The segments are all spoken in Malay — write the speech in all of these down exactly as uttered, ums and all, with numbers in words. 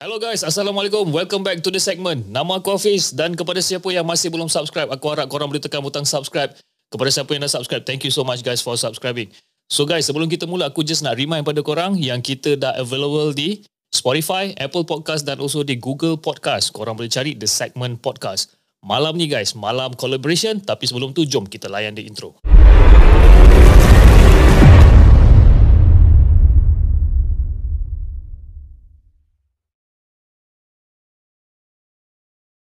Hello guys, Assalamualaikum. Welcome back to The Segment. Nama aku Hafiz dan kepada siapa yang masih belum subscribe, aku harap korang boleh tekan butang subscribe. Kepada siapa yang dah subscribe, thank you so much guys for subscribing. So guys, sebelum kita mula, aku just nak remind pada korang yang kita dah available di Spotify, Apple Podcast dan also di Google Podcast. Korang boleh cari The Segment Podcast. Malam ni guys, malam collaboration, tapi sebelum tu jom kita layan the intro.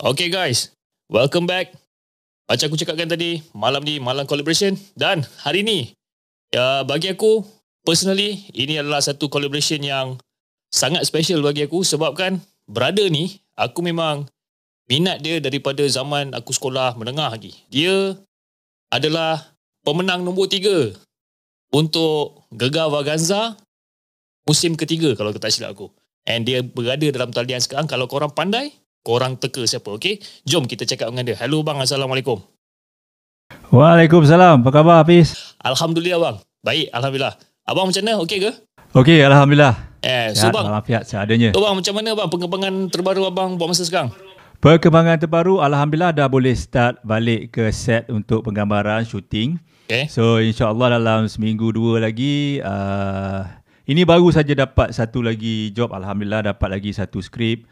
Okay guys, welcome back. Macam aku cakapkan tadi, malam ni malam collaboration dan hari ni uh, bagi aku personally ini adalah satu collaboration yang sangat special bagi aku sebabkan brother ni aku memang minat dia daripada zaman aku sekolah menengah lagi. Dia adalah pemenang nombor tiga untuk Gegar Vaganza musim ketiga kalau tak silap aku. And dia berada dalam talian sekarang. Kalau korang pandai, korang teka siapa, okey? Jom kita cakap dengan dia. Hello bang, Assalamualaikum. Waalaikumsalam. Apa khabar Hafiz? Alhamdulillah bang. Baik, Alhamdulillah. Abang macam mana? Okey ke? Okey, Alhamdulillah. Eh, so bang, Alhamdulillah seadanya. So bang, macam mana bang perkembangan terbaru abang buat masa sekarang? Perkembangan terbaru, Alhamdulillah dah boleh start balik ke set untuk penggambaran, syuting. Okay. So insyaAllah dalam seminggu dua lagi, uh, ini baru saja dapat satu lagi job. Alhamdulillah dapat lagi satu skrip.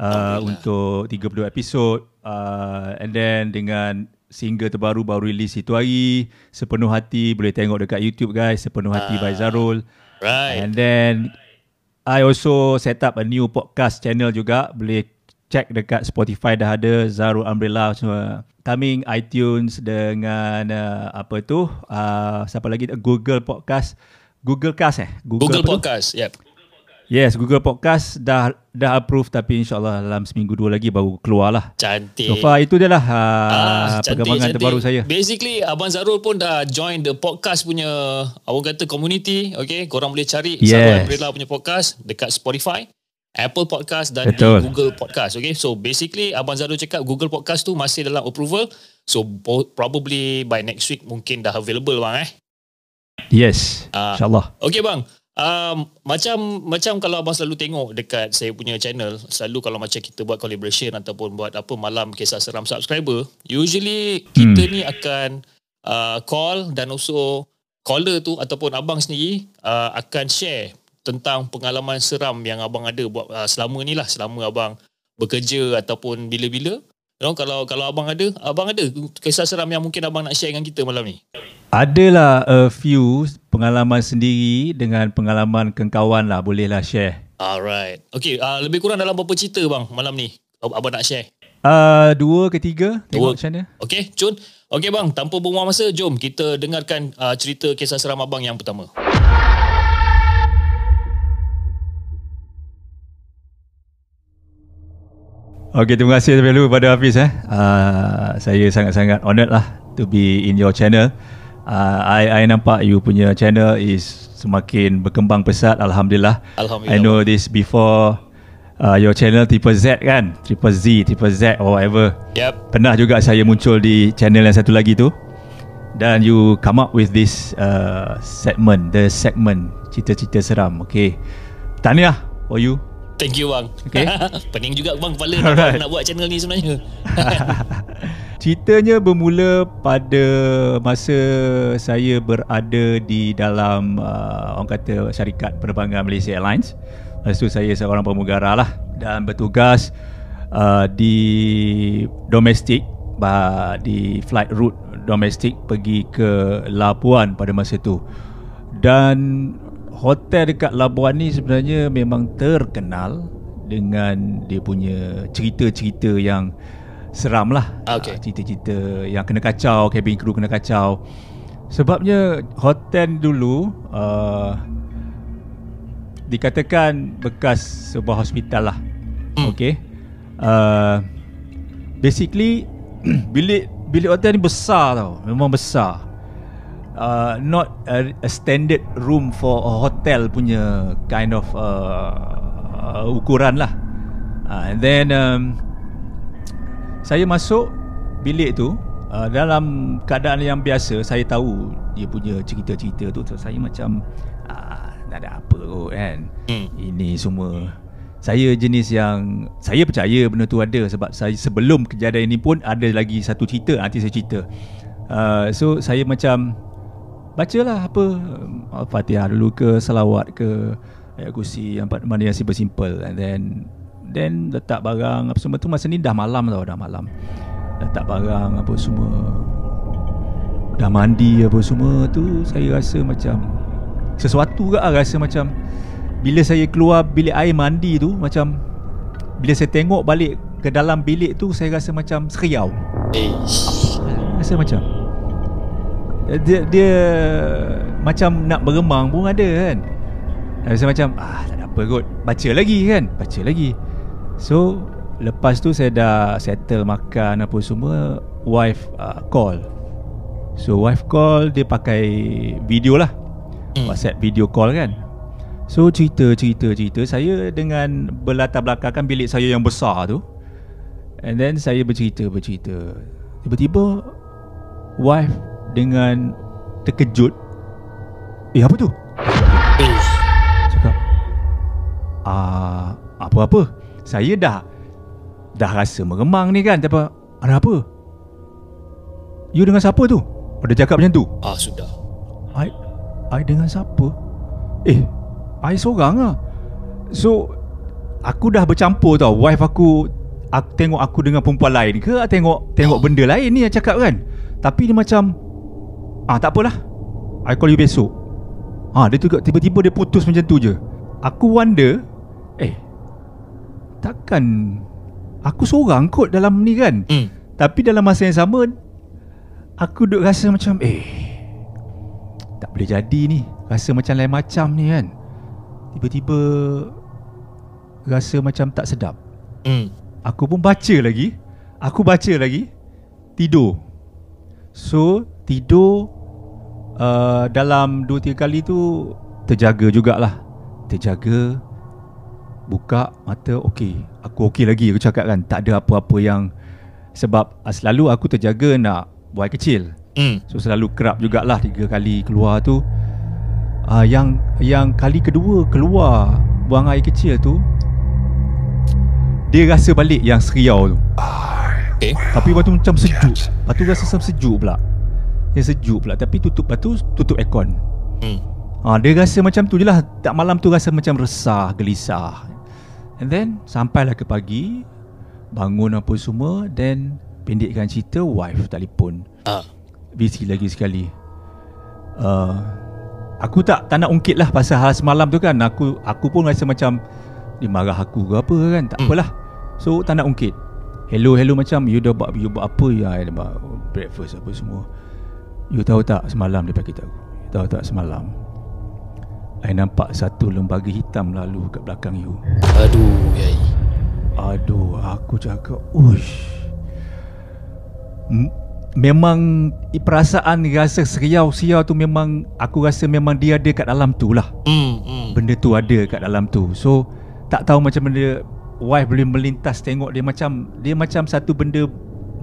Uh, untuk tiga puluh episod uh, and then dengan single terbaru baru release itu hari, Sepenuh Hati, boleh tengok dekat YouTube guys, Sepenuh Hati uh, by Zarul. Right. And then I also set up a new podcast channel juga, boleh check dekat Spotify dah ada, Zarul Umbrella semua. Coming iTunes dengan uh, apa tu uh, siapa lagi, Google Podcast, Google Cast eh Google, Google Podcast, yep. Yes, Google Podcast dah dah approve tapi insyaAllah dalam seminggu dua lagi baru keluar lah. Cantik. So far itu dia lah uh, ah, perkembangan terbaru saya. Basically, Abang Zarul pun dah join the podcast punya, abang kata community, okay? Korang boleh cari yes. Zarul Umbrella punya podcast dekat Spotify, Apple Podcast dan Google Podcast, okay? So basically, Abang Zarul cakap Google Podcast tu masih dalam approval. So probably by next week mungkin dah available bang eh? Yes, uh, insyaAllah. Okay bang. Um, macam macam kalau abang selalu tengok dekat saya punya channel, selalu kalau macam kita buat collaboration ataupun buat apa malam kisah seram subscriber, usually kita hmm. ni akan uh, call dan also caller tu ataupun abang sendiri uh, akan share tentang pengalaman seram yang abang ada buat uh, selama ni lah, selama abang bekerja ataupun bila-bila. You know, kalau kalau abang ada, abang ada kisah seram yang mungkin abang nak share dengan kita malam ni? Adalah a few pengalaman sendiri dengan pengalaman kawan lah, bolehlah share. Alright. Okay, uh, lebih kurang dalam berapa cerita bang malam ni abang nak share? Uh, dua ke tiga, tengok macam mana. Okay, Cun. Okay bang, tanpa buang masa, jom kita dengarkan uh, cerita kisah seram abang yang pertama. Okay, terima kasih terlebih dahulu kepada Hafiz. Eh. Uh, saya sangat-sangat honoured lah to be in your channel. Uh, I, I nampak you punya channel is semakin berkembang pesat. Alhamdulillah. Alhamdulillah. I know this before uh, your channel Triple Z kan? Triple Z, Triple Z or whatever. Yep. Pernah juga saya muncul di channel yang satu lagi tu. Dan you come up with this uh, segment, the segment cerita-cerita seram. Okay. Tahniah for you. Thank you bang. Okay. Pening juga bang kepala nak, right. nak buat channel ni sebenarnya. Ceritanya bermula pada masa saya berada di dalam uh, orang kata syarikat penerbangan Malaysia Airlines. Lepas tu saya seorang pramugara lah dan bertugas uh, di domestik bah, di flight route domestik pergi ke Labuan pada masa tu. Dan hotel dekat Labuan ni sebenarnya memang terkenal dengan dia punya cerita-cerita yang seram lah, okay. Cerita-cerita yang kena kacau, cabin crew kena kacau. Sebabnya hotel dulu uh, dikatakan bekas sebuah hospital lah, mm. Okay, uh, basically bilik bilik hotel ni besar tau, memang besar, uh, not a, a standard room for a hotel punya kind of uh, Uh, ukuran lah, uh, and then um, saya masuk bilik tu uh, dalam keadaan yang biasa. Saya tahu dia punya cerita-cerita tu, so saya macam ah, tak ada apa kot kan, mm. Ini semua, saya jenis yang saya percaya benda tu ada. Sebab saya sebelum kejadian ini pun ada lagi satu cerita, nanti saya cerita. uh, So saya macam bacalah apa Al-Fatihah dulu ke, salawat ke, ayat kursi, yang mana yang simple-simple. And then Then letak barang apa semua tu. Masa ni dah malam tau, dah malam. Letak barang apa semua, dah mandi apa semua tu. Saya rasa macam sesuatu ke, rasa macam bila saya keluar bilik air mandi tu, macam bila saya tengok balik ke dalam bilik tu, saya rasa macam seriau. Rasa macam Dia, dia macam nak beremang pun ada kan. Saya macam ah, tak ada apa kot, baca lagi kan, baca lagi. So lepas tu saya dah settle makan apa semua, wife uh, call. So wife call, dia pakai video lah, mm. WhatsApp video call kan. So cerita-cerita-cerita saya dengan berlatar belakangkan bilik saya yang besar tu. And then saya bercerita-bercerita, tiba-tiba wife dengan terkejut, eh apa tu? Uh, apa-apa, saya dah dah rasa meremang ni kan. Tapi ada apa? You dengan siapa tu? Ada cakap macam tu? Ah sudah. I I dengan siapa? Eh, I seorang lah. So aku dah bercampur tau. Wife aku, aku tengok aku dengan perempuan lain ke, tengok tengok oh. benda lain ni yang cakap kan. Tapi dia macam ah tak apalah, I call you besok. Ah dia tu tiba-tiba dia putus macam tu je. Aku wonder, eh takkan aku seorang kot dalam ni kan, mm. Tapi dalam masa yang sama aku duk rasa macam eh tak boleh jadi ni, rasa macam lain macam ni kan. Tiba-tiba rasa macam tak sedap, mm. Aku pun baca lagi, aku baca lagi, tidur. So tidur uh, dalam dua tiga kali tu terjaga jugalah. Terjaga, buka mata, okey, aku okey lagi. Aku cakap kan, tak ada apa-apa yang, sebab selalu aku terjaga nak buai kecil, mm. So selalu kerap jugalah tiga kali keluar tu. uh, Yang yang kali kedua keluar buang air kecil tu, dia rasa balik yang seriau tu, okay. Tapi lepas tu macam sejuk, lepas tu rasa macam sejuk pula, dia sejuk pula, tapi tutup, lepas tu tutup aircon, mm. Ha, dia rasa macam tu je lah. Tak, malam tu rasa macam resah, gelisah. And then sampailah ke pagi, bangun apa semua. Then pendekkan cerita, wife telefon, uh. busy lagi sekali. uh, Aku tak tak nak ungkit lah pasal hal semalam tu kan. Aku aku pun rasa macam dia marah aku ke apa kan, tak apalah. So tak nak ungkit. Hello hello macam, you dah buat, you buat apa ya, breakfast apa semua. You tahu tak semalam dia pakai tahu. Tahu tak semalam I nampak satu lembaga hitam lalu kat belakang you. Aduh, yai. Aduh, aku cakap, ush. Memang perasaan rasa seriau-seriau tu memang, aku rasa memang dia ada kat dalam tu lah. Mm, mm. Benda tu ada kat dalam tu. So, tak tahu macam benda wife boleh melintas tengok dia macam, dia macam satu benda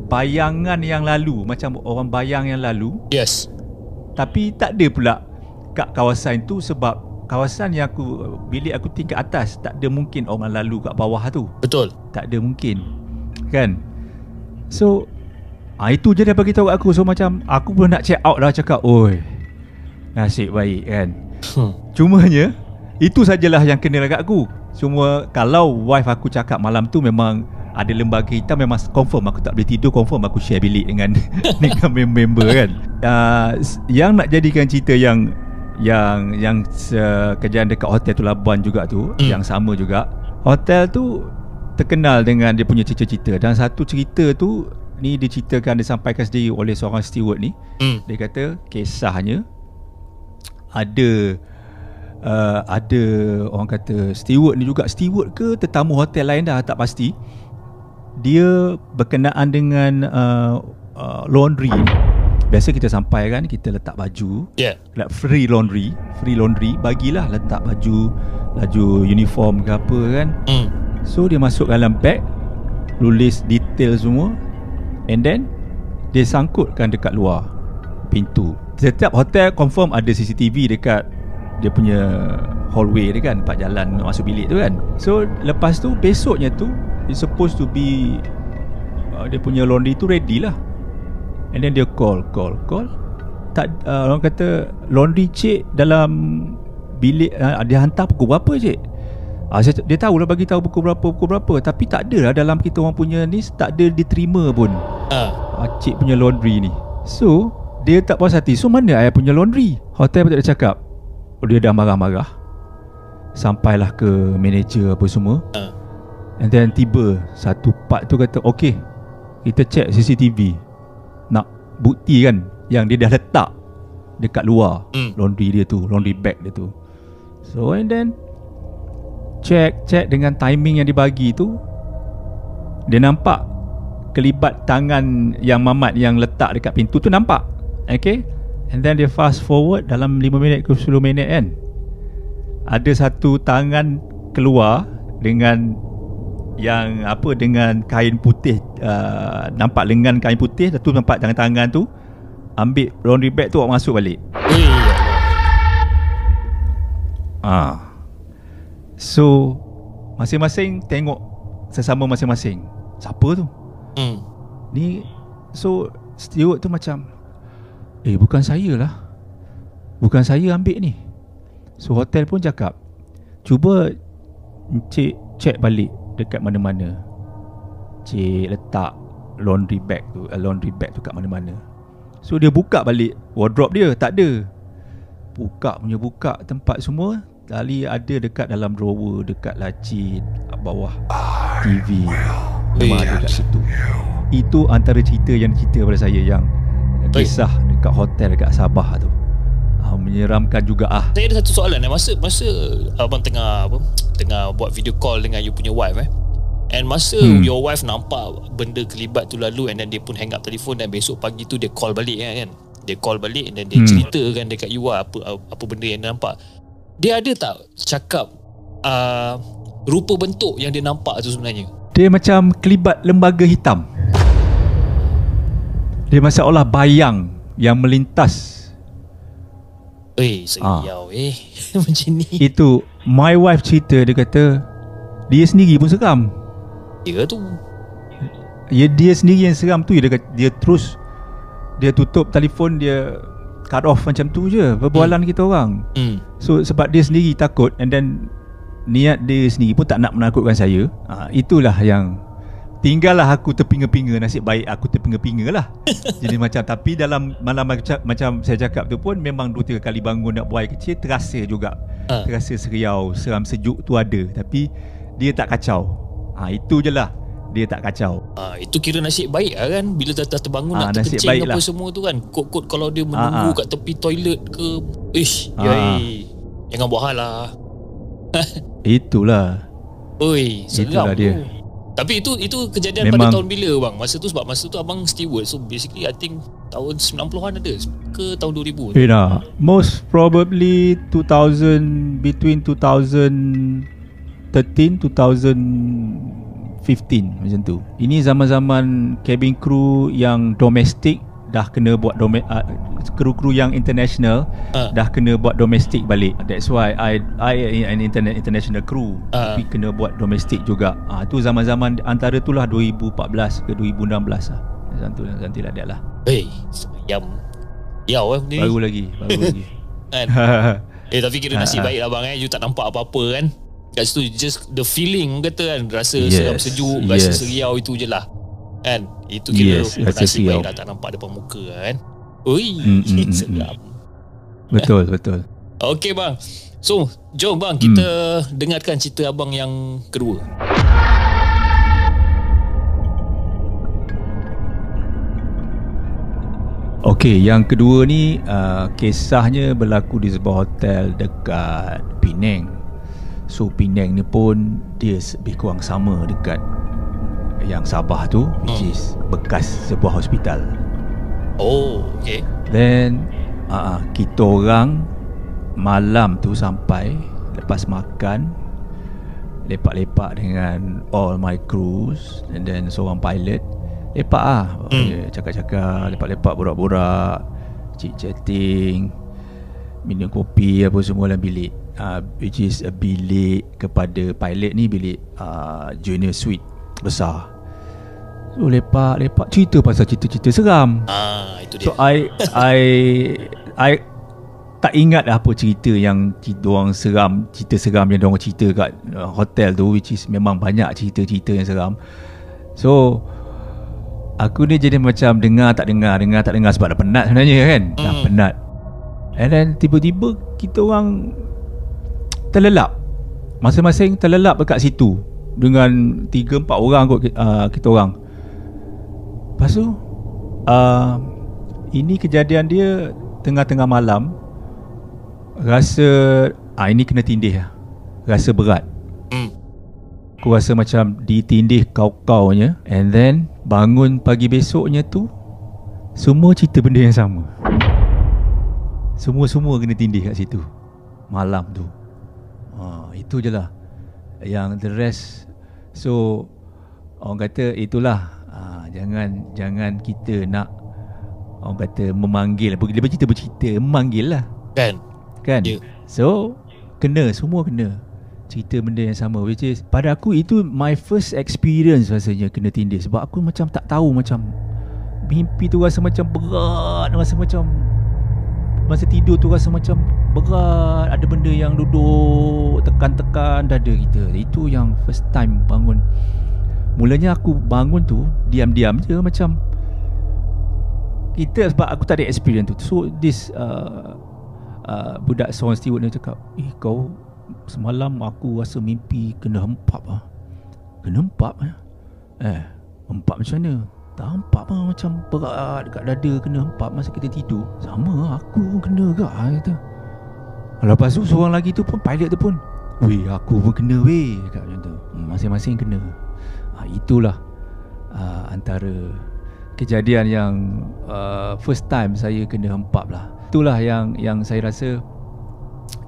bayangan yang lalu, macam orang bayang yang lalu. Yes. Tapi tak ada pula kat kawasan tu, sebab kawasan yang aku, bilik aku tingkat atas, tak ada mungkin orang lalu kat bawah tu. Betul. Tak ada mungkin kan. So ha, itu je dia bagi tahu aku. So macam aku pun nak check out dah, cakap oi nasib baik kan, hmm. Cumanya itu sajalah yang kena dekat aku. Cuma kalau wife aku cakap malam tu, memang ada lembaga hitam, memang confirm aku tak boleh tidur, confirm aku share bilik dengan dengan member kan. Uh, yang nak jadikan cerita yang yang yang uh, kerjaan dekat hotel tu Labuan juga tu, mm. yang sama juga. Hotel tu terkenal dengan dia punya cerita-cerita, dan satu cerita tu ni diceritakan, disampaikan sendiri oleh seorang steward ni. Mm. Dia kata kisahnya ada uh, ada orang kata steward ni juga, steward ke tetamu hotel lain dah tak pasti, dia berkenaan dengan uh, uh, laundry. Biasa kita sampai kan, kita letak baju, yeah. like free laundry, free laundry, bagilah letak baju, baju uniform ke apa kan. Mm. So dia masuk dalam beg, tulis detail semua, and then dia sangkutkan dekat luar pintu. Setiap hotel confirm ada C C T V dekat dia punya hallway dia kan, part jalan masuk bilik tu kan. So lepas tu besoknya tu it's supposed to be uh, dia punya laundry tu ready lah. And then dia call call call tak, uh, orang kata laundry cik dalam bilik, uh, dia hantar pukul berapa cik? Ah, dia tahulah bagi tahu pukul berapa pukul berapa, tapi tak ada lah dalam kita orang punya ni, tak ada diterima pun uh. cik punya laundry ni. So dia tak puas hati, so mana ayah punya laundry? Hotel pun tak ada cakap. Dia dah marah-marah, sampailah ke manager apa semua. uh. And then tiba satu part tu kata, okay, kita check C C T V, nak bukti kan yang dia dah letak dekat luar mm. laundry dia tu, laundry bag dia tu. So and then check-check dengan timing yang dibagi tu, dia nampak kelibat tangan yang mamat yang letak dekat pintu tu, nampak. Okay. And then dia fast forward dalam lima minit ke sepuluh minit kan, ada satu tangan keluar dengan yang apa, dengan kain putih, uh, nampak lengan kain putih, lepas tu nampak tangan-tangan tu ambil laundry bag tu masuk balik. Ah. So masing-masing tengok sesama masing-masing, siapa tu? Mm. Ni so steward tu macam, eh bukan saya lah, bukan saya ambil ni. So hotel pun cakap, cuba cik check balik dekat mana-mana, cik letak laundry bag tu, uh, laundry bag tu kat mana-mana. So dia buka balik wardrobe dia, tak ada. Buka punya buka tempat semua, tali ada dekat dalam drawer, dekat laci bawah T V, memang ada dekat situ. Itu antara cerita yang cerita pada saya, yang kisah dekat hotel dekat Sabah tu. Ah, menyeramkan juga ah. Saya ada satu soalan eh, masa masa abang tengah apa, tengah buat video call dengan you punya wife eh. And masa hmm. your wife nampak benda kelibat tu lalu, and then dia pun hang up telefon, dan besok pagi tu dia call balik eh, kan. Dia call balik dan dia hmm. ceritakan dekat you lah, apa apa benda yang dia nampak. Dia ada tak cakap uh, rupa bentuk yang dia nampak tu sebenarnya? Dia macam kelibat lembaga hitam. Dia macam olah bayang yang melintas. Eh, seliau ah. eh macam ni. Itu my wife cerita, dia kata dia sendiri pun seram. Ya tu. Ya, dia sendiri yang seram tu. Dia, dia terus dia tutup telefon, dia cut off macam tu je perbualan mm. kita orang. mm. So sebab dia sendiri takut, and then niat dia sendiri pun tak nak menakutkan saya. ha, Itulah yang tinggallah aku terpinga-pinga. Nasib baik aku terpinga-pinga lah. Jadi macam, tapi dalam malam macam, macam saya cakap tu pun, memang dua tiga kali bangun nak buai kecil, terasa juga. uh. Terasa seriau, seram sejuk tu ada, tapi dia tak kacau. ha, Itu je lah, dia tak kacau. Ah, itu kira nasib baik lah kan, bila dah, dah terbangun ah, nak terkencing apa lah semua tu kan. Kot-kot kalau dia menunggu ah, kat tepi toilet ke, ish, ah. yai, jangan buat hal lah. Itulah. Oi, seram tu. Tapi itu itu kejadian memang pada tahun bila bang? Masa tu, sebab masa tu abang steward, so basically I think tahun sembilan puluhan ada ke tahun dua ribu? Eh dah, most probably two thousand, between twenty thirteen, twenty fifteen macam tu. Ini zaman-zaman cabin crew yang domestik dah kena buat dome, uh, kru-kru yang international uh. dah kena buat domestik balik. That's why I I an internet, international crew, uh. tapi kena buat domestik juga. Ah, uh, tu zaman-zaman antara itulah dua ribu empat belas ke dua ribu enam belas lah. Macam tu nanti lah dia lah. Hey, yang yau eh ni. Baru lagi, baru lagi. Kan. Eh tapi kira nasib baiklah bang eh, you tak nampak apa-apa kan. kat situ, just the feeling kata kan, rasa yes. seram sejuk, yes. rasa seriau itu je lah kan, itu kira yes. nasib baik dah tak nampak depan muka kan. Ui, mm-hmm. seram. Betul, betul. Okay bang, so jom bang kita mm. dengarkan cerita abang yang kedua. Okey, yang kedua ni uh, kisahnya berlaku di sebuah hotel dekat Penang. So Penang ni pun dia lebih kurang sama dekat yang Sabah tu, which hmm. is bekas sebuah hospital. Oh, okey. Then uh, kita orang malam tu sampai, lepas makan lepak-lepak dengan all my crews and then seorang pilot. Lepak lah hmm. cakap-cakap, lepak-lepak, borak-borak, chit-chatting, minum kopi apa semua dalam bilik, uh, which is a bilik kepada pilot ni, bilik uh, junior suite besar. So lepak-lepak, cerita pasal cerita-cerita seram. Ah, itu dia. So I I I tak ingat lah apa cerita yang diorang seram, cerita seram yang diorang cerita kat hotel tu, which is memang banyak cerita-cerita yang seram. So aku ni jadi macam dengar tak dengar, dengar tak dengar sebab dah penat sebenarnya kan. Mm. Dah penat. And then tiba-tiba kita orang terlelap. Masing-masing terlelap dekat situ dengan tiga empat orang kot uh, kita orang. Lepas tu uh, ini kejadian dia tengah-tengah malam. Rasa ah, ini kena tindih lah. Rasa berat. Mm. Aku rasa macam ditindih kau-kaunya. And then bangun pagi besoknya tu semua cerita benda yang sama. Semua-semua kena tindih kat situ malam tu. Ha, itu je lah. Yang the rest, so orang kata itulah, ha, jangan jangan kita nak, orang kata memanggil, dia bercerita-bercerita memanggil lah kan, kan? Yeah. So kena, semua kena cerita benda yang sama, which is pada aku itu my first experience rasanya kena tindih. Sebab aku macam tak tahu, macam mimpi tu rasa macam berat, rasa macam masa tidur tu rasa macam berat, ada benda yang duduk tekan-tekan dada kita. Itu yang first time bangun. Mulanya aku bangun tu diam-diam je macam kita, sebab aku tak ada experience tu. So this uh, uh, budak seorang steward ni cakap, eh kau semalam aku rasa mimpi kena hempap ah. Kena hempap ah. Eh, hempap macam mana? Tak hempap ah, macam berat dekat dada, kena hempap masa kita tidur. Sama aku kena ke ah kata. Lepas tu seorang lagi tu pun, pilot tu pun, "Weh, aku pun kena weh." Cakap macam tu. Masing-masing kena. Ha, itulah uh, antara kejadian yang uh, first time saya kena hempap lah. Itulah yang yang saya rasa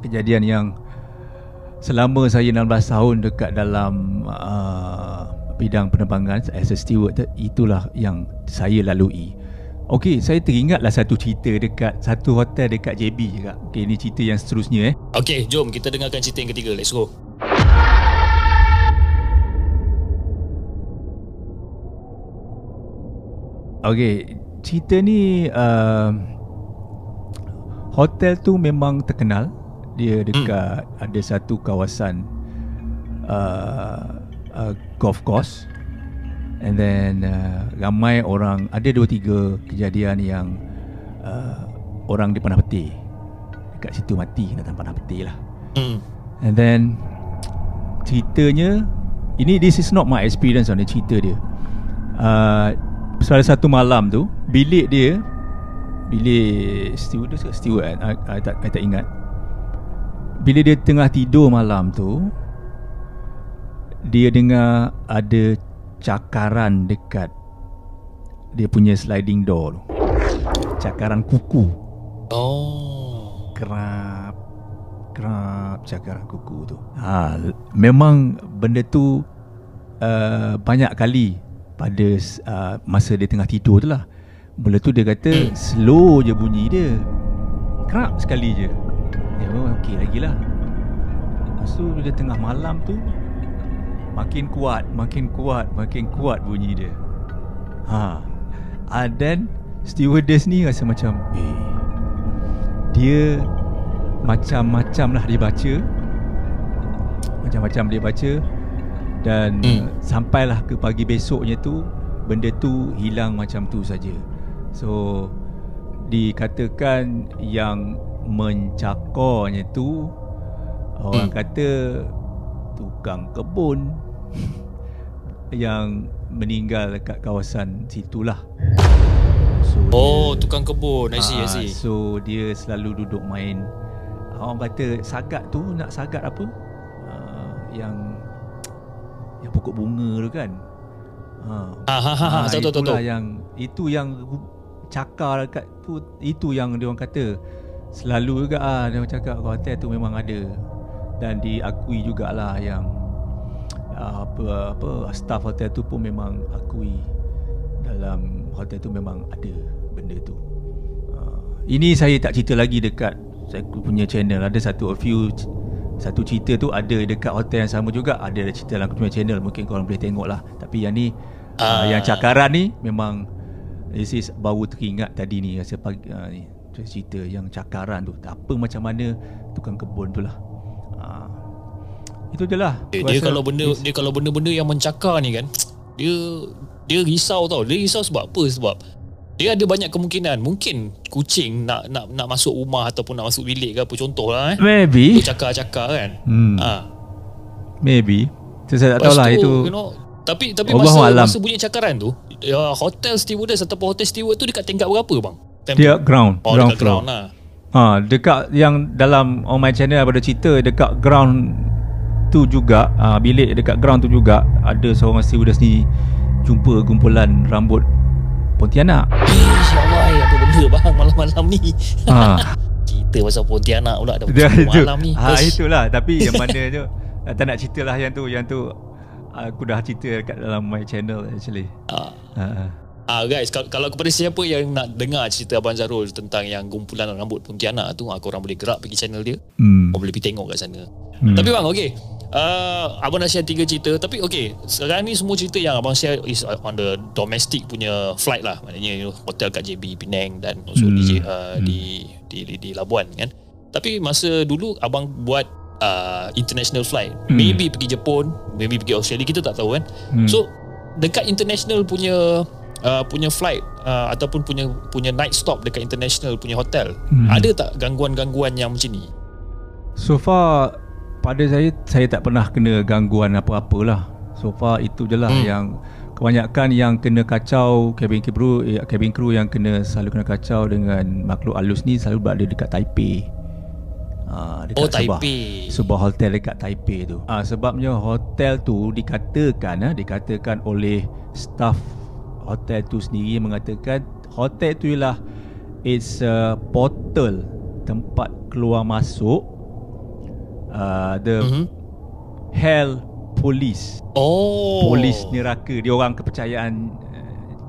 kejadian yang selama saya enam belas tahun dekat dalam uh, bidang penerbangan as a steward, itulah yang saya lalui. Okey, saya teringatlah satu cerita dekat satu hotel dekat J B juga. Okey, ini cerita yang seterusnya eh. Okey, jom kita dengarkan cerita yang ketiga. Let's go. Okey, cerita ni uh, hotel tu memang terkenal. Dia dekat hmm. ada satu kawasan uh, uh, golf course. And then uh, ramai orang, ada dua tiga kejadian yang uh, orang dia panah peti dekat situ mati kena panah peti lah. hmm. And then ceritanya ini, this is not my experience on the cerita dia. uh, Salah satu malam tu bilik dia, bilik steward ke steward, I, I, tak, I tak ingat. Bila dia tengah tidur malam tu, dia dengar ada cakaran dekat dia punya sliding door tu. Cakaran kuku. Oh, kerap kerap cakaran kuku tu. Ha, memang benda tu uh, banyak kali pada uh, masa dia tengah tidur tu lah. Benda tu dia kata slow je bunyi dia, kerap sekali je. Ya, okey lagi lah. Lepas tu bila tengah malam tu makin kuat, makin kuat, makin kuat bunyi dia. Ha, and then stewardess ni rasa macam eh, dia macam-macam lah dia baca. macam-macam dia baca. Dan mm. sampailah ke pagi besoknya tu, benda tu hilang macam tu saja. So dikatakan yang mencakornya tu, orang mm. kata tukang kebun yang meninggal dekat kawasan situlah. So, oh dia, tukang kebun, I see, I see. So dia selalu duduk main. Orang kata sagat tu, nak sagat apa? Uh, yang yang pokok bunga tu kan. Ha. Ah, ha, ha, ha. Tahu, tahu, tahu. Yang itu yang cakar dekat tu, itu yang dia orang kata selalu juga ah dia orang cakap kat hotel tu memang ada. Dan diakui jugalah yang uh, apa apa staff hotel tu pun memang akui dalam hotel tu memang ada benda tu. Uh, ini saya tak cerita lagi dekat saya punya channel. Ada satu a few satu cerita tu ada dekat hotel yang sama juga, ada cerita dalam aku punya channel, mungkin korang boleh tengok lah. Tapi yang ni uh, uh, yang cakaran ni memang this is baru teringat tadi ni masa pagi uh, ni cerita yang cakaran tu, apa macam mana tukang kebun tu lah. uh, Itu je lah dia, dia kalau benda yes. dia kalau benda-benda yang mencakar ni kan, dia dia risau tau. Dia risau sebab apa? Sebab dia ada banyak kemungkinan. Mungkin kucing nak nak nak masuk rumah ataupun nak masuk bilik ke apa, contohlah eh. Maybe. Dia cakar-cakar kan. Hmm. Ha. Maybe. So, saya tak tahu lah itu. You know, tapi tapi Allah masa alam. Masa bunyi cakaran tu, ya, hotel stewardess ataupun hotel steward tu dekat tingkat berapa bang? Tempo. Dia ground. Oh, ground dekat ground lah. Ha, dekat yang dalam on my channel ada cerita dekat ground tu juga, ha, bilik dekat ground tu juga ada seorang stewardess ni jumpa kumpulan rambut Pontianak. InsyaAllah eh, apa benda bang malam-malam ni. Ha. Cerita pasal Pontianak pula dah malam ni. Ha, itulah. Tapi yang mana tu tak nak cerita lah yang tu. Yang tu aku dah cerita kat dalam my channel actually. Ah, ha. ha. ha, guys, kalau, kalau kepada siapa yang nak dengar cerita Abang Zarul tentang yang kumpulan rambut Pontianak tu, ha, korang boleh gerak pergi channel dia. Hmm. Korang boleh pergi tengok kat sana. Hmm. Tapi bang, okey. Uh, abang dah share tiga cerita. Tapi okay, sekarang ni semua cerita yang abang share is on the domestic punya flight lah. Maknanya you know, hotel kat J B, Penang dan also mm. di, uh, mm. di, di, di, di Labuan kan. Tapi masa dulu abang buat uh, international flight, mm. maybe pergi Jepun, maybe pergi Australia, kita tak tahu kan. mm. So dekat international punya uh, punya flight uh, ataupun punya punya night stop dekat international punya hotel, mm. ada tak gangguan-gangguan yang macam ni? So far pada saya, saya tak pernah kena gangguan apa-apalah. So far itu je lah. hmm. Yang kebanyakan yang kena kacau cabin crew, eh, cabin crew yang kena selalu kena kacau dengan makhluk halus ni selalu berada dekat Taipei. Ha, dekat oh Taipei. Sebuah, sebuah hotel dekat Taipei tu. Ha, sebabnya hotel tu dikatakan ha, dikatakan oleh staff hotel tu sendiri mengatakan hotel tu ialah it's a portal, tempat keluar masuk Uh, the mm-hmm. hell police. Oh, polis neraka. Dia orang kepercayaan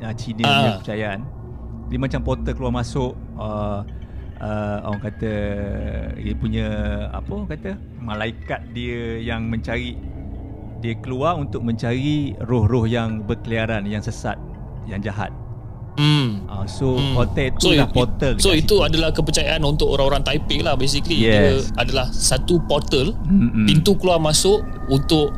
uh, Cina punya uh. kepercayaan. Dia macam portal keluar masuk. uh, uh, Orang kata dia punya apa orang kata malaikat dia yang mencari. Dia keluar untuk mencari roh-roh yang berkeliaran, yang sesat, yang jahat. Hmm. Uh, so hmm. hotel tu so, lah portal. So itu situ adalah kepercayaan untuk orang-orang Taipei lah basically. Yes. Dia adalah satu portal, hmm. pintu keluar masuk untuk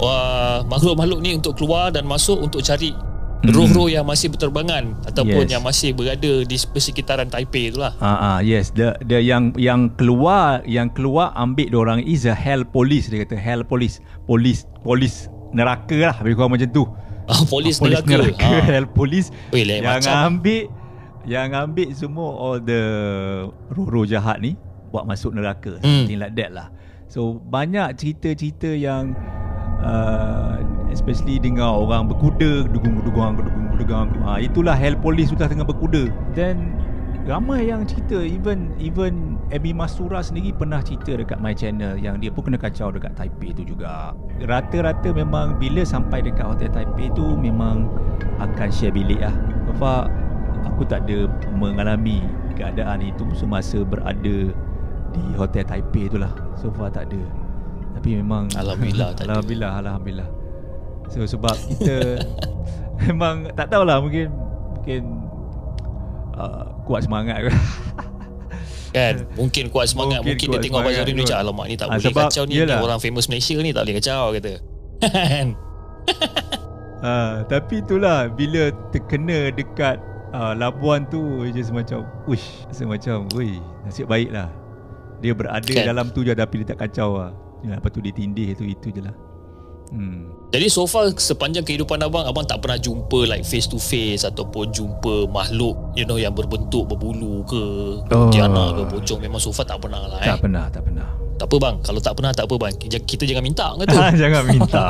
uh, makhluk-makhluk ni untuk keluar dan masuk untuk cari hmm. roh-roh yang masih berterbangan ataupun yes. yang masih berada di persekitaran Taipei tu lah. Ah uh, uh, yes, the, the yang yang keluar yang keluar ambil diorang is a hell police, dia kata hell police, polis polis neraka lah lebih kurang macam tu. Ah, polis ah, neraka, neraka ah. Hell polis yang macam ambil yang ambil semua all the roh-roh jahat ni buat masuk neraka, hmm. something like that lah. So banyak cerita-cerita yang uh, especially dengan orang berkuda, gedung-gedung gedung-gedung ah, itulah hell polis sudah tengah berkuda. Then ramai yang cerita, even even Abby Mastura sendiri pernah cerita dekat my channel yang dia pun kena kacau dekat Taipei tu juga. Rata-rata memang bila sampai dekat hotel Taipei tu memang akan share bilik lah. So far aku tak ada mengalami keadaan itu semasa berada di hotel Taipei tu lah. So far tak ada. Tapi memang Alhamdulillah tak ada. Alhamdulillah, Alhamdulillah. So sebab kita memang tak tahulah, mungkin Mungkin Uh, kuat semangat kan, mungkin kuat semangat, mungkin, mungkin kuat dia tengok Abang Zarul ni macam alamak ni tak ha, boleh kacau ni, ni orang famous Malaysia ni tak boleh kacau kata. Ha, tapi itulah bila terkena dekat uh, Labuan tu just macam ush, rasa macam weh nasib baiklah dia berada kan dalam tu je, tapi dia tak kacau lah. Ya, lepas tu dia tindih tu, itu je lah. Hmm. Jadi so far sepanjang kehidupan abang, abang tak pernah jumpa like face to face ataupun jumpa makhluk you know yang berbentuk berbulu ke pontianak oh. ke pocong. Memang so far tak pernah lah eh. Tak pernah, tak pernah. Tak apa bang, kalau tak pernah tak apa bang. Kita jangan minta ke tu? Jangan minta.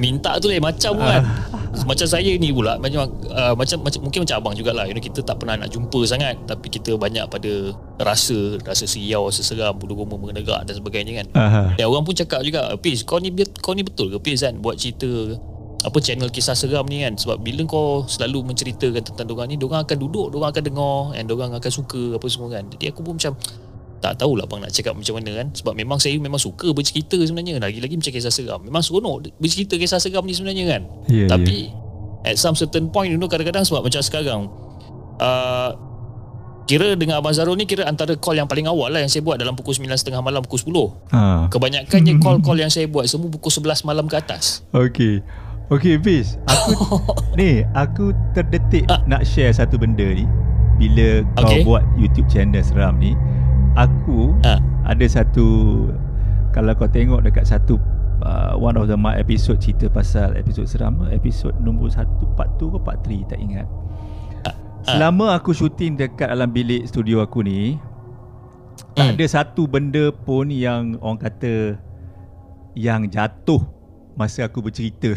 Minta tu lain macam kan. Macam saya ni pula macam, uh, macam macam mungkin macam abang jugalah. You know, kita tak pernah nak jumpa sangat, tapi kita banyak pada rasa, rasa seriau, rasa seram, bulu roma menegak dan sebagainya kan. Uh-huh. Dan orang pun cakap juga, "Piz, kau ni kau ni betul ke Piz kan buat cerita apa channel kisah seram ni kan, sebab bila kau selalu menceritakan tentang dorang ni, dorang akan duduk, dorang akan dengar and dorang akan suka apa semua kan." Jadi aku pun macam tak tahulah bang nak cakap macam mana kan, sebab memang saya memang suka bercerita sebenarnya, lagi-lagi macam kisah seram memang seronok bercerita kisah seram ni sebenarnya kan, yeah, tapi yeah. at some certain point you know, kadang-kadang sebab macam sekarang uh, kira dengan Abang Zarul ni kira antara call yang paling awal lah yang saya buat dalam pukul sembilan tiga puluh malam, pukul sepuluh ha. Kebanyakannya call-call yang saya buat semua pukul sebelas malam ke atas. Okay okay Hafiz, aku ni aku terdetik ha. Nak share satu benda ni bila okay. kau buat YouTube channel seram ni. Aku ha. Ada satu, kalau kau tengok dekat satu uh, one of the my episode cerita pasal episod seram, episod nombor satu part dua ke part tiga tak ingat. Ha. Selama aku syuting dekat dalam bilik studio aku ni hmm. tak ada satu benda pun yang orang kata yang jatuh masa aku bercerita.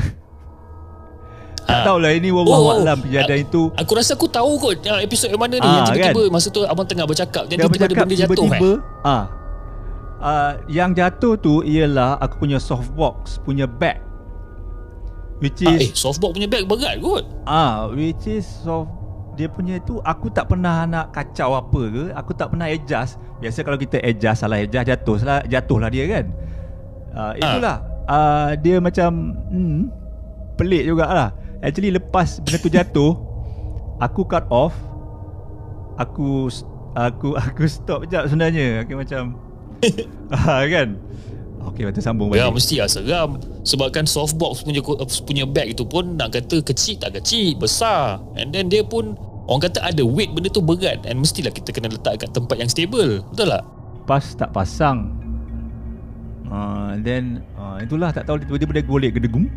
Tak ha. Tahulah ini wallahualam oh, kejadian itu. Aku rasa aku tahu kot episod yang mana ni ha, yang tiba-tiba kan? Masa tu abang tengah bercakap jadi tiba-tiba ada benda jatuh tiba-tiba, kan ha. uh, Yang jatuh tu ialah aku punya softbox punya bag, which is ha, eh, softbox punya bag berat kot ah, ha, which is soft, dia punya tu aku tak pernah nak kacau apa ke, aku tak pernah adjust. Biasa kalau kita adjust salah adjust jatuh salah, jatuhlah dia kan uh, itulah ha. uh, Dia macam hmm, pelik jugalah. Actually lepas benda tu jatuh aku cut off, aku aku aku stop sekejap sebenarnya. Aku macam ha, kan okey patut sambung balik. Ya mesti lah seram, sebab kan softbox punya punya bag tu pun nak kata kecil tak kecil, besar, and then dia pun orang kata ada weight, benda tu berat and mestilah kita kena letak kat tempat yang stable, betul tak? Pas tak pasang uh, then uh, itulah tak tahu tiba-tiba dia golek gedegum.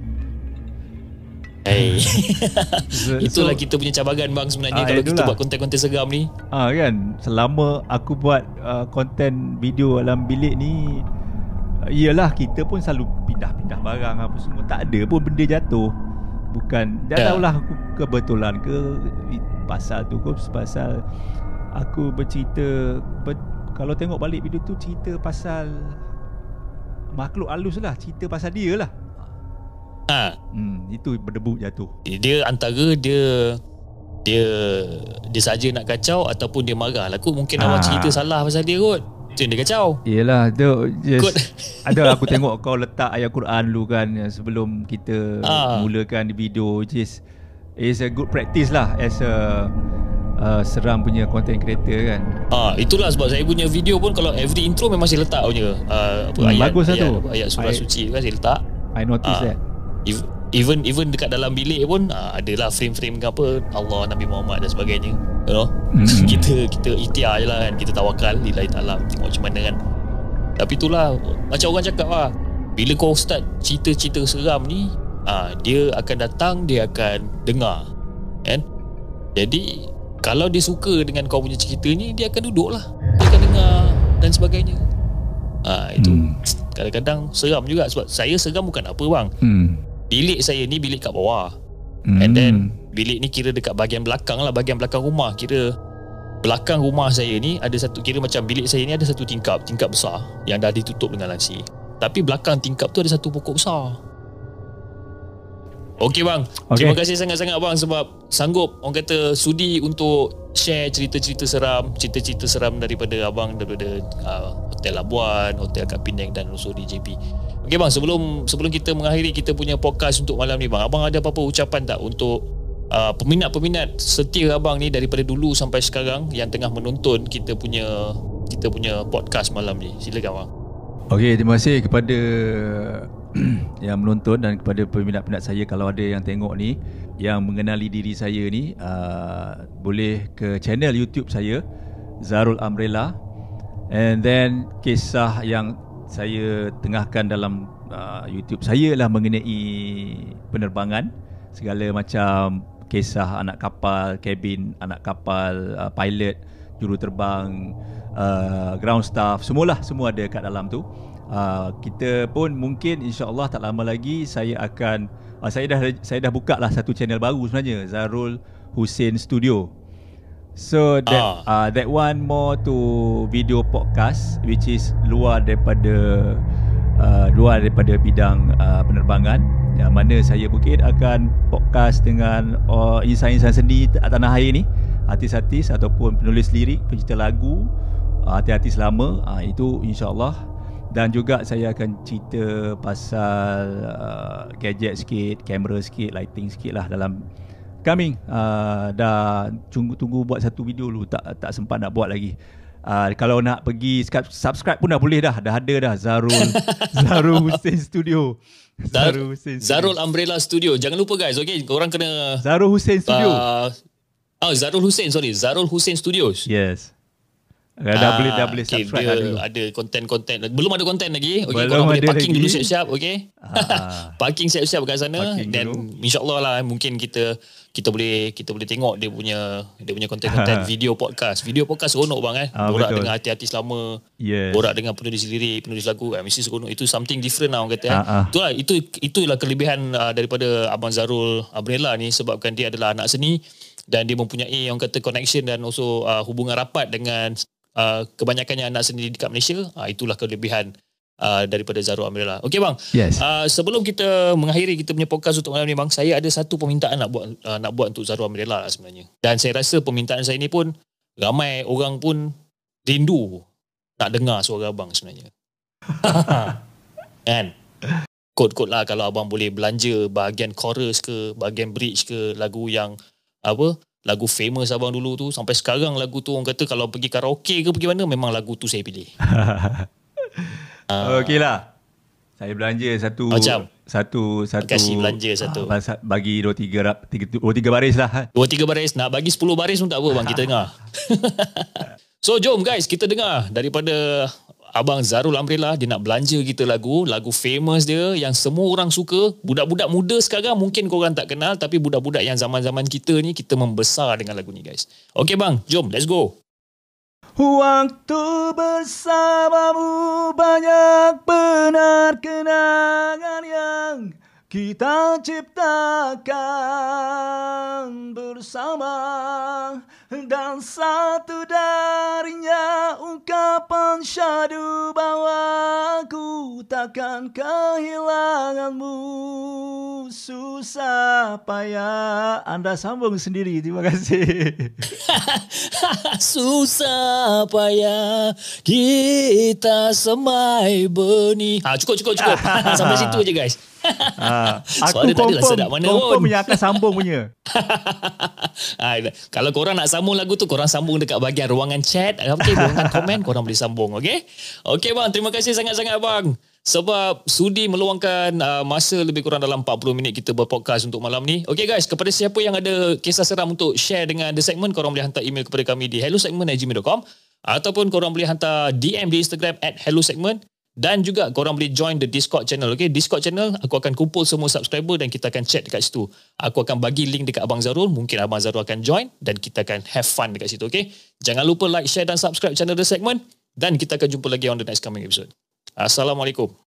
Hey. So, itulah so, kita punya cabaran bang sebenarnya ah, kalau itulah. Kita buat konten-konten seram ni ah, kan selama aku buat uh, konten video dalam bilik ni uh, iyalah kita pun selalu pindah-pindah barang apa semua, tak ada pun benda jatuh. Bukan tak yeah. tahulah aku kebetulan ke pasal tu ke, pasal aku bercerita ber, kalau tengok balik video tu cerita pasal makhluk halus lah, cerita pasal dia lah. Ha. Hmm, itu berdebu jatuh. Dia antara dia dia dia saja nak kacau ataupun dia marah lah. Aku mungkin ha. Awak cerita salah pasal dia kot. Macam dia kacau. Yelah tu just ada aku tengok kau letak ayat Quran dulu kan sebelum kita ha. Mulakan video. Just is a good practice lah as a Uh, seram punya content creator kan. Ah, itulah sebab saya punya video pun kalau every intro memang saya letak punya uh, apa, hmm, ayat, bagus ayat, ayat, ayat surah I, suci kan saya letak. I notice ha. That even even dekat dalam bilik pun aa, adalah frame-frame ke apa Allah, Nabi Muhammad dan sebagainya, you know. Mm-hmm. kita kita ikhtiar je lah kan, kita tawakal lillahi ta'ala, tengok macam mana kan. Tapi itulah macam orang cakap lah, bila kau start cerita-cerita seram ni aa, dia akan datang, dia akan dengar kan. Jadi kalau dia suka dengan kau punya cerita ni, dia akan duduk lah, dia akan dengar dan sebagainya. Ah, itu hmm. kadang-kadang seram juga sebab saya seram bukan apa bang. Hmm. Bilik saya ni bilik kat bawah. Hmm. And then bilik ni kira dekat bahagian belakang lah, bahagian belakang rumah. Kira belakang rumah saya ni ada satu, kira macam bilik saya ni ada satu tingkap, tingkap besar yang dah ditutup dengan laci. Tapi belakang tingkap tu ada satu pokok besar. Okey bang, okay. Terima kasih sangat-sangat bang sebab sanggup orang kata sudi untuk share cerita-cerita seram, cerita-cerita seram daripada abang daripada uh, Hotel Labuan, Hotel kat Penang dan also di J P. Okey bang, sebelum sebelum kita mengakhiri kita punya podcast untuk malam ni bang, abang ada apa-apa ucapan tak untuk uh, peminat-peminat setia abang ni daripada dulu sampai sekarang yang tengah menonton kita punya kita punya podcast malam ni. Silakan abang. Okey, terima kasih kepada yang menonton dan kepada peminat-peminat saya. Kalau ada yang tengok ni yang mengenali diri saya ni, uh, boleh ke channel YouTube saya, Zarul Umbrella. And then kisah yang saya tengahkan dalam uh, YouTube saya lah mengenai penerbangan, segala macam kisah anak kapal, cabin anak kapal, uh, pilot, juruterbang, uh, ground staff, semualah, semua ada kat dalam tu. Uh, kita pun mungkin insya-Allah tak lama lagi saya akan uh, saya dah saya dah buka lah satu channel baru sebenarnya, Zarul Hussein Studio. So that ah. uh, that one more to video podcast, which is luar daripada uh, luar daripada bidang uh, penerbangan, yang mana saya mungkin akan podcast dengan uh, insan-insan seni tanah air ni, artis-artis ataupun penulis lirik, pencipta lagu, uh, artis-artis lama, uh, itu insya-Allah. Dan juga saya akan cerita pasal uh, gadget sikit, kamera sikit, lighting sikit lah dalam coming. Uh, dah tunggu, tunggu buat satu video dulu, tak tak sempat nak buat lagi. Uh, kalau nak pergi subscribe pun dah boleh dah. Dah ada dah, Zarul Zarul Hussein Studio. Zarul Hussein Zarul Studio. Umbrella Studio. Jangan lupa guys. Okey, korang kena Zarul Hussein Studio. Ah, uh, oh, Zarul Hussein, sorry. Zarul Hussein Studios. Yes. Dah, dah boleh dah boleh okay, subscribe dulu. Ada konten-konten. Belum ada konten lagi. Okey, korang boleh parking lagi dulu siap-siap, okey? Parking siap-siap kat sana, parking dan insya-Allah lah mungkin kita kita boleh kita boleh tengok dia punya dia punya konten-konten video podcast. Video podcast seronok bang eh. Ah, borak betul. Dengan artis-artis lama. Yes. Borak dengan penulis lirik, penulis lagu kan. Mesti seronok. Itu something different lah orang kata. Ah, eh. ah. Itulah itu itulah kelebihan uh, daripada abang Zarul Umbrella ni, sebabkan dia adalah anak seni dan dia mempunyai orang kata connection dan also uh, hubungan rapat dengan Uh, kebanyakannya anak sendiri dekat Malaysia. Uh, itulah kelebihan uh, daripada Zarul Umbrella. Okey bang. Yes. Uh, sebelum kita mengakhiri kita punya podcast untuk malam ni bang, saya ada satu permintaan nak buat uh, nak buat untuk Zarul Umbrella lah sebenarnya. Dan saya rasa permintaan saya ni pun ramai orang pun rindu nak dengar suara abang sebenarnya. Kan? Kod-kod lah kalau abang boleh belanja bahagian chorus ke, bahagian bridge ke, lagu yang apa? Lagu famous abang dulu tu sampai sekarang, lagu tu orang kata kalau pergi karaoke ke pergi mana, memang lagu tu saya pilih. uh, Okey lah, saya belanja satu macam, satu satu kasih belanja satu, ah, bagi dua tiga, tiga, dua tiga baris lah. Dua tiga baris, nak bagi sepuluh baris pun tak apa bang, kita dengar. So jom guys, kita dengar daripada abang Zarul Umbrella. Dia nak belanja kita lagu lagu famous dia yang semua orang suka. Budak-budak muda sekarang mungkin korang tak kenal, tapi budak-budak yang zaman-zaman kita ni, kita membesar dengan lagu ni guys. Okey bang, jom let's go. Waktu bersamamu banyak benar kenangan yang kita ciptakan bersama, dan satu darinya ungkapan syadu bahwa aku takkan kehilanganmu. Susah payah. Anda sambung sendiri, terima kasih. Susah payah kita semai benih. Ha, cukup cukup cukup. Sampai situ aja guys. Ha, aku confirm confirm yang akan sambung punya. Ha, kalau korang nak sambung lagu tu, korang sambung dekat bahagian ruangan chat, okay, ruangan komen, korang boleh sambung. Okay, okay bang, terima kasih sangat-sangat bang, sebab sudi meluangkan uh, masa lebih kurang dalam empat puluh minit kita berpodcast untuk malam ni. Okay guys, kepada siapa yang ada kisah seram untuk share dengan The Segment, korang boleh hantar email kepada kami di hello segment at gmail dot com, ataupun korang boleh hantar D M di Instagram at hello segment. Dan juga korang boleh join the Discord channel. Okay? Discord channel, aku akan kumpul semua subscriber dan kita akan chat dekat situ. Aku akan bagi link dekat Abang Zarul. Mungkin Abang Zarul akan join dan kita akan have fun dekat situ. Okay? Jangan lupa like, share dan subscribe channel The Segment. Dan kita akan jumpa lagi on the next coming episode. Assalamualaikum.